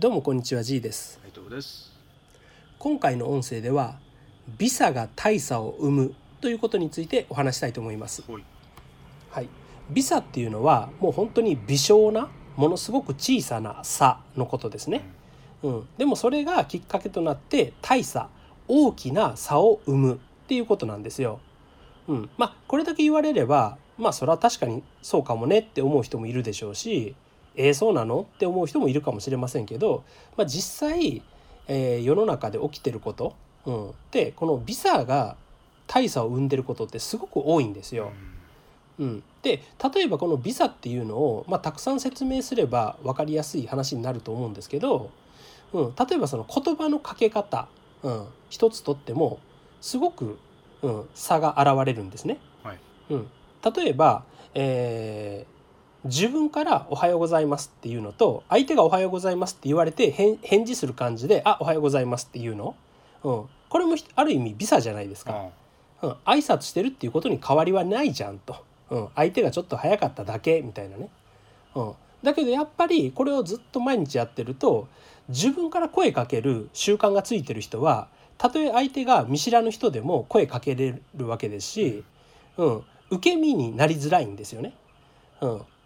どうもこんにちは、 G です。斉藤です。今回の音声では微差が大差を生むということについてお話したいと思います。はい、微差っていうのはもう本当に微小なものすごく小さな差のことですね。でもそれがきっかけとなって大差、大きな差を生むっていうことなんですよ。これだけ言われればそれは確かにそうかもねって思う人もいるでしょうし、そうなのって思う人もいるかもしれませんけど、実際、世の中で起きてること、でこの微差が大差を生んでることってすごく多いんですよ。で例えばこの微差っていうのを、たくさん説明すれば分かりやすい話になると思うんですけど、例えばその言葉のかけ方、一つとってもすごく、差が現れるんですね。例えば、自分からおはようございますっていうのと、相手がおはようございますって言われて返事する感じでおはようございますっていうの、これもある意味微差じゃないですか。挨拶してるっていうことに変わりはないじゃんと、相手がちょっと早かっただけみたいなね。だけどやっぱりこれをずっと毎日やってると、自分から声かける習慣がついてる人は、たとえ相手が見知らぬ人でも声かけれるわけですし、受け身になりづらいんですよね。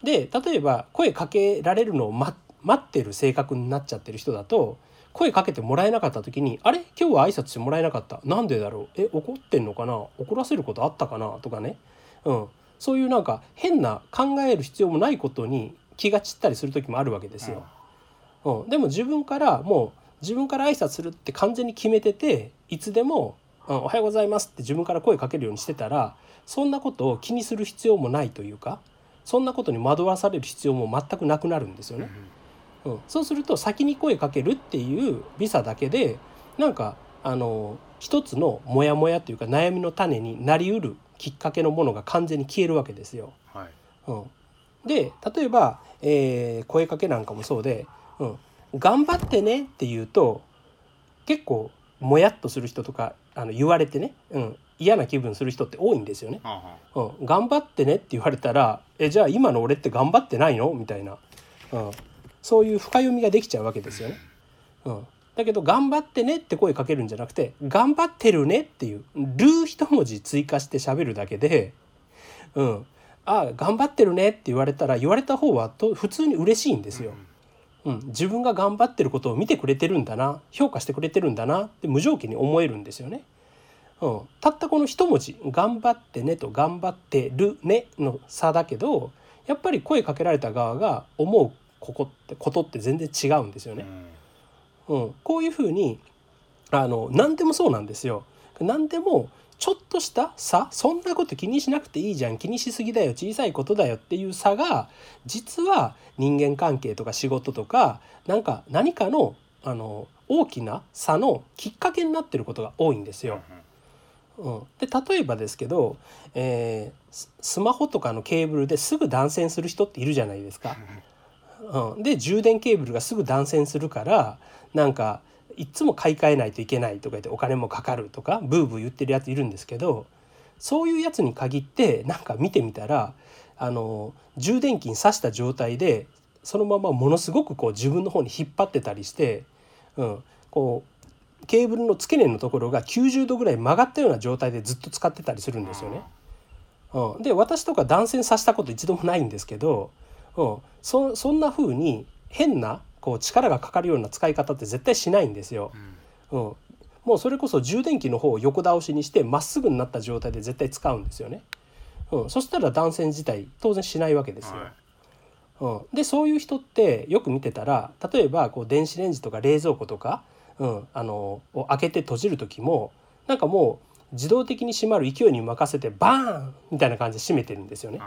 で例えば声かけられるのを待ってる性格になっちゃってる人だと、声かけてもらえなかった時に、あれ今日は挨拶してもらえなかった、なんでだろう、怒ってんのかな、怒らせることあったかなとかね、そういうなんか変な考える必要もないことに気が散ったりする時もあるわけですよ。でも自分から挨拶するって完全に決めてて、いつでもおはようございますって自分から声かけるようにしてたら、そんなことを気にする必要もないというか、そんなことに惑わされる必要も全くなくなるんですよね。そうすると先に声かけるっていう微差だけで、なんか一つのモヤモヤというか悩みの種になりうるきっかけのものが完全に消えるわけですよ。で例えば、声かけなんかもそうで、頑張ってねって言うと結構もやっとする人とか、言われてね、嫌な気分する人って多いんですよね。頑張ってねって言われたら、じゃあ今の俺って頑張ってないのみたいな、そういう深読みができちゃうわけですよね。だけど頑張ってねって声かけるんじゃなくて、頑張ってるねっていうる一文字追加して喋るだけで、頑張ってるねって言われたら、言われた方は普通に嬉しいんですよ。自分が頑張ってることを見てくれてるんだな、評価してくれてるんだなって無条件に思えるんですよね。たったこの一文字、頑張ってねと頑張ってるねの差だけど、やっぱり声かけられた側が思うことって全然違うんですよね。こういうふうに何でもそうなんですよ。何でもちょっとした差、そんなこと気にしなくていいじゃん、気にしすぎだよ、小さいことだよっていう差が、実は人間関係とか仕事とか何かの、大きな差のきっかけになってることが多いんですよ。で例えばですけど、スマホとかのケーブルですぐ断線する人っているじゃないですか。で充電ケーブルがすぐ断線するから、いつも買い替えないといけないとか言ってお金もかかるとかブーブー言ってるやついるんですけど、そういうやつに限って見てみたら、充電器に挿した状態でそのままものすごく自分の方に引っ張ってたりして、ケーブルの付け根のところが90度ぐらい曲がったような状態でずっと使ってたりするんですよね。で私とか断線させたこと一度もないんですけど、そんな風に変な力がかかるような使い方って絶対しないんですよ。もうそれこそ充電器の方を横倒しにしてまっすぐになった状態で絶対使うんですよね。そしたら断線自体当然しないわけですよ。でそういう人ってよく見てたら、例えば電子レンジとか冷蔵庫とか、を開けて閉じる時ももう自動的に閉まる勢いに任せてバーンみたいな感じで閉めてるんですよね。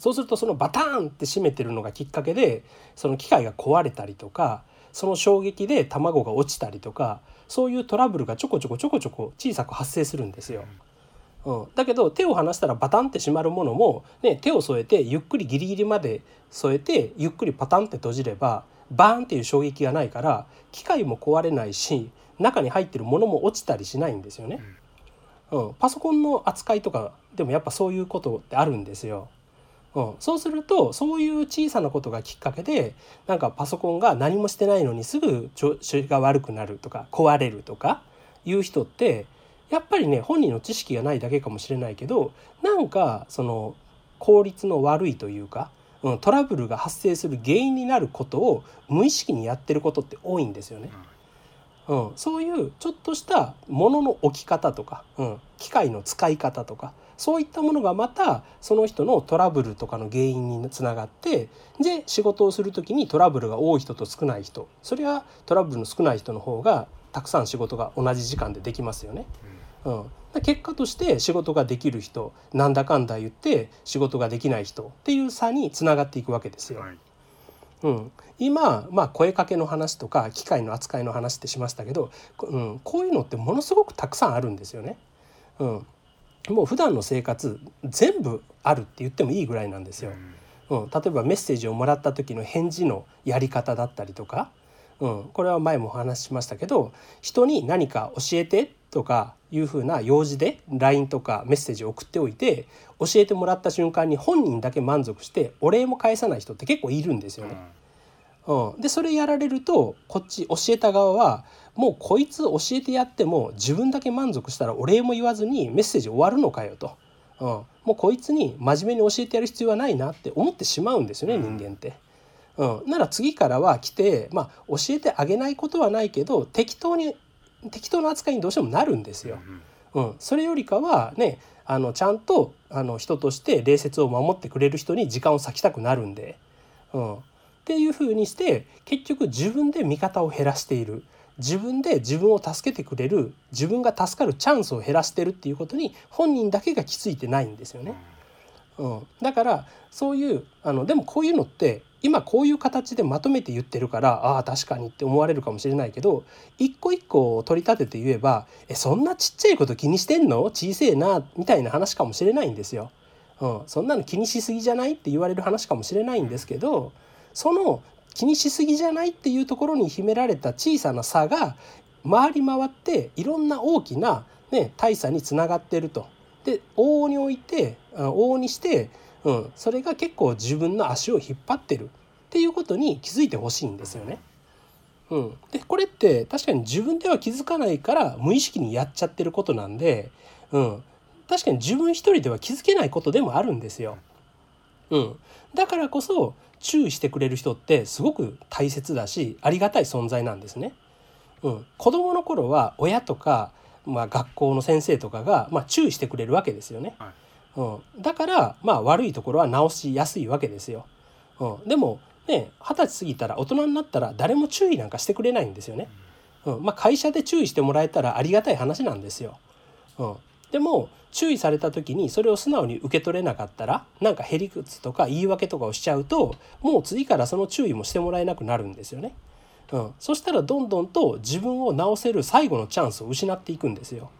そうするとそのバターンって閉めてるのがきっかけで、その機械が壊れたりとか、その衝撃で卵が落ちたりとか、そういうトラブルがちょこちょこ小さく発生するんですよ。だけど手を離したらバタンって閉まるものも、手を添えてゆっくりギリギリまで添えてゆっくりパタンって閉じればバーンっていう衝撃がないから、機械も壊れないし中に入ってるものも落ちたりしないんですよね。パソコンの扱いとかでもやっぱそういうことってあるんですよ。うん、そうするとそういう小さなことがきっかけでなんかパソコンが何もしてないのにすぐ調子が悪くなるとか壊れるとかいう人ってやっぱりね本人の知識がないだけかもしれないけどなんかその効率の悪いというか、うん、トラブルが発生する原因になることを無意識にやってることって多いんですよね。うん、そういうちょっとしたものの置き方とか、うん、機械の使い方とかそういったものがまたその人のトラブルとかの原因につながってで仕事をするときにトラブルが多い人と少ない人それはトラブルの少ない人の方がたくさん仕事が同じ時間でできますよね、うん、結果として仕事ができる人なんだかんだ言って仕事ができない人っていう差につながっていくわけですよ、はい、うん、今、声かけの話とか機械の扱いの話ってしましたけど、うん、こういうのってものすごくたくさんあるんですよね、うん、もう普段の生活全部あるって言ってもいいぐらいなんですよ、うん、例えばメッセージをもらった時の返事のやり方だったりとか、うん、これは前もお話ししましたけど人に何か教えてとかいうふうな用事で LINE とかメッセージを送っておいて教えてもらった瞬間に本人だけ満足してお礼も返さない人って結構いるんですよね、うん、でそれやられるとこっち教えた側はもうこいつ教えてやっても自分だけ満足したらお礼も言わずにメッセージ終わるのかよと、うん、もうこいつに真面目に教えてやる必要はないなって思ってしまうんですよね人間って、うん、なら次からは来て、教えてあげないことはないけど適当な扱いにどうしてもなるんですよ、うん、それよりかはねちゃんと人として礼節を守ってくれる人に時間を割きたくなるんで、うん、っていう風にして結局自分で味方を減らしている自分で自分を助けてくれる自分が助かるチャンスを減らしてるっていうことに本人だけが気づいてないんですよね、うん、だからそういうでもこういうのって今こういう形でまとめて言ってるからああ確かにって思われるかもしれないけど一個一個を取り立てて言えばそんなちっちゃいこと気にしてんの小せえなみたいな話かもしれないんですよ、うん、そんなの気にしすぎじゃないって言われる話かもしれないんですけどその気にしすぎじゃないっていうところに秘められた小さな差が回り回っていろんな大きな、ね、大差につながってるとで往々にして、うん、それが結構自分の足を引っ張ってるっていうことに気づいてほしいんですよね、うん、でこれって確かに自分では気づかないから無意識にやっちゃってることなんで、うん、確かに自分一人では気づけないことでもあるんですよ、うん、だからこそ注意してくれる人ってすごく大切だしありがたい存在なんですね、うん、子供の頃は親とか、学校の先生とかが、注意してくれるわけですよね、はいうん、だから、悪いところは直しやすいわけですよ、うん、でもね20歳過ぎたら大人になったら誰も注意なんかしてくれないんですよね、うん会社で注意してもらえたらありがたい話なんですよ、うん、でも注意された時にそれを素直に受け取れなかったらなんかへりくつとか言い訳とかをしちゃうともう次からその注意もしてもらえなくなるんですよね、うん、そしたらどんどんと自分を直せる最後のチャンスを失っていくんですよ、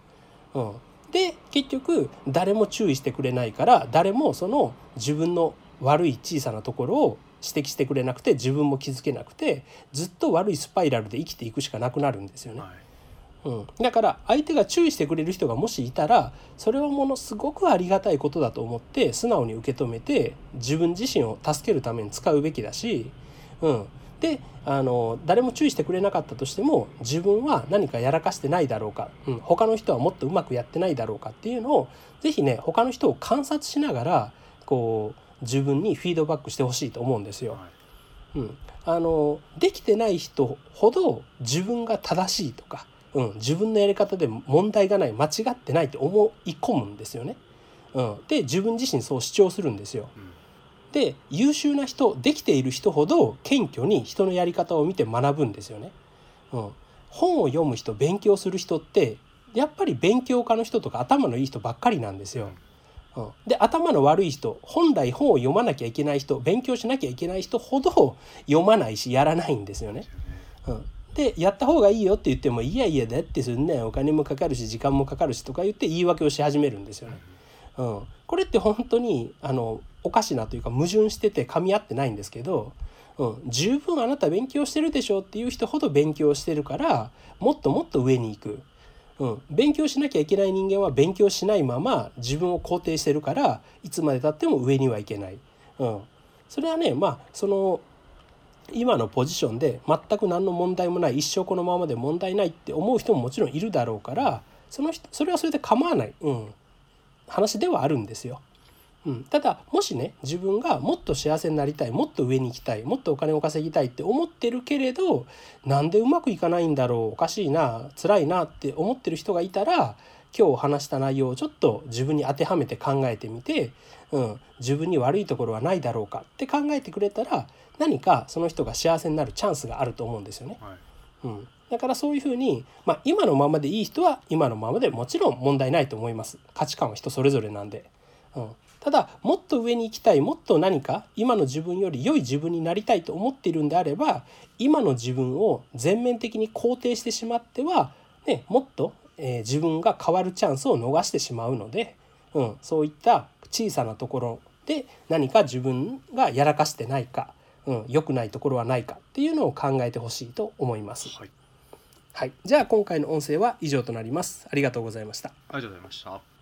うん、で結局誰も注意してくれないから誰もその自分の悪い小さなところを指摘してくれなくて自分も気づけなくてずっと悪いスパイラルで生きていくしかなくなるんですよね、はいうん、だから相手が注意してくれる人がもしいたらそれはものすごくありがたいことだと思って素直に受け止めて自分自身を助けるために使うべきだし、うん、で誰も注意してくれなかったとしても自分は何かやらかしてないだろうか、うん、他の人はもっとうまくやってないだろうかっていうのをぜひね他の人を観察しながらこう自分にフィードバックしてほしいと思うんですよ、はいうん、できてない人ほど自分が正しいとかうん、自分のやり方で問題がない間違ってないって思い込むんですよね、うん、で自分自身そう主張するんですよ、うん、で優秀な人できている人ほど謙虚に人のやり方を見て学ぶんですよね、うん、本を読む人勉強する人ってやっぱり勉強家の人とか頭のいい人ばっかりなんですよ、うん、で頭の悪い人本来本を読まなきゃいけない人勉強しなきゃいけない人ほど読まないしやらないんですよね、うんでやった方がいいよって言ってもいやいやだってそんなお金もかかるし時間もかかるしとか言って言い訳をし始めるんですよね、うん、これって本当におかしなというか矛盾してて噛み合ってないんですけど、うん、十分あなた勉強してるでしょっていう人ほど勉強してるからもっともっと上に行く、うん、勉強しなきゃいけない人間は勉強しないまま自分を肯定してるからいつまで経っても上にはいけないうん、それはね、まあその今のポジションで全く何の問題もない、一生このままで問題ないって思う人ももちろんいるだろうから、それはそれで構わない、うん、話ではあるんですよ、うん、ただもしね、自分がもっと幸せになりたい、もっと上に行きたい、もっとお金を稼ぎたいって思ってるけれど、なんでうまくいかないんだろう、おかしいな、辛いなって思ってる人がいたら、今日話した内容をちょっと自分に当てはめて考えてみて、うん、自分に悪いところはないだろうかって考えてくれたら、何かその人が幸せになるチャンスがあると思うんですよね、はい、うん、だからそういうふうに、まあ、今のままでいい人は今のままでもちろん問題ないと思います。価値観は人それぞれなんで、うん、ただもっと上に行きたい、もっと何か今の自分より良い自分になりたいと思っているんであれば、今の自分を全面的に肯定してしまっては、ね、もっと自分が変わるチャンスを逃してしまうので、うん、そういった小さなところで何か自分がやらかしてないか、うん、良くないところはないかっていうのを考えてほしいと思います、はいはい、じゃあ今回の音声は以上となります。ありがとうございました。ありがとうございました。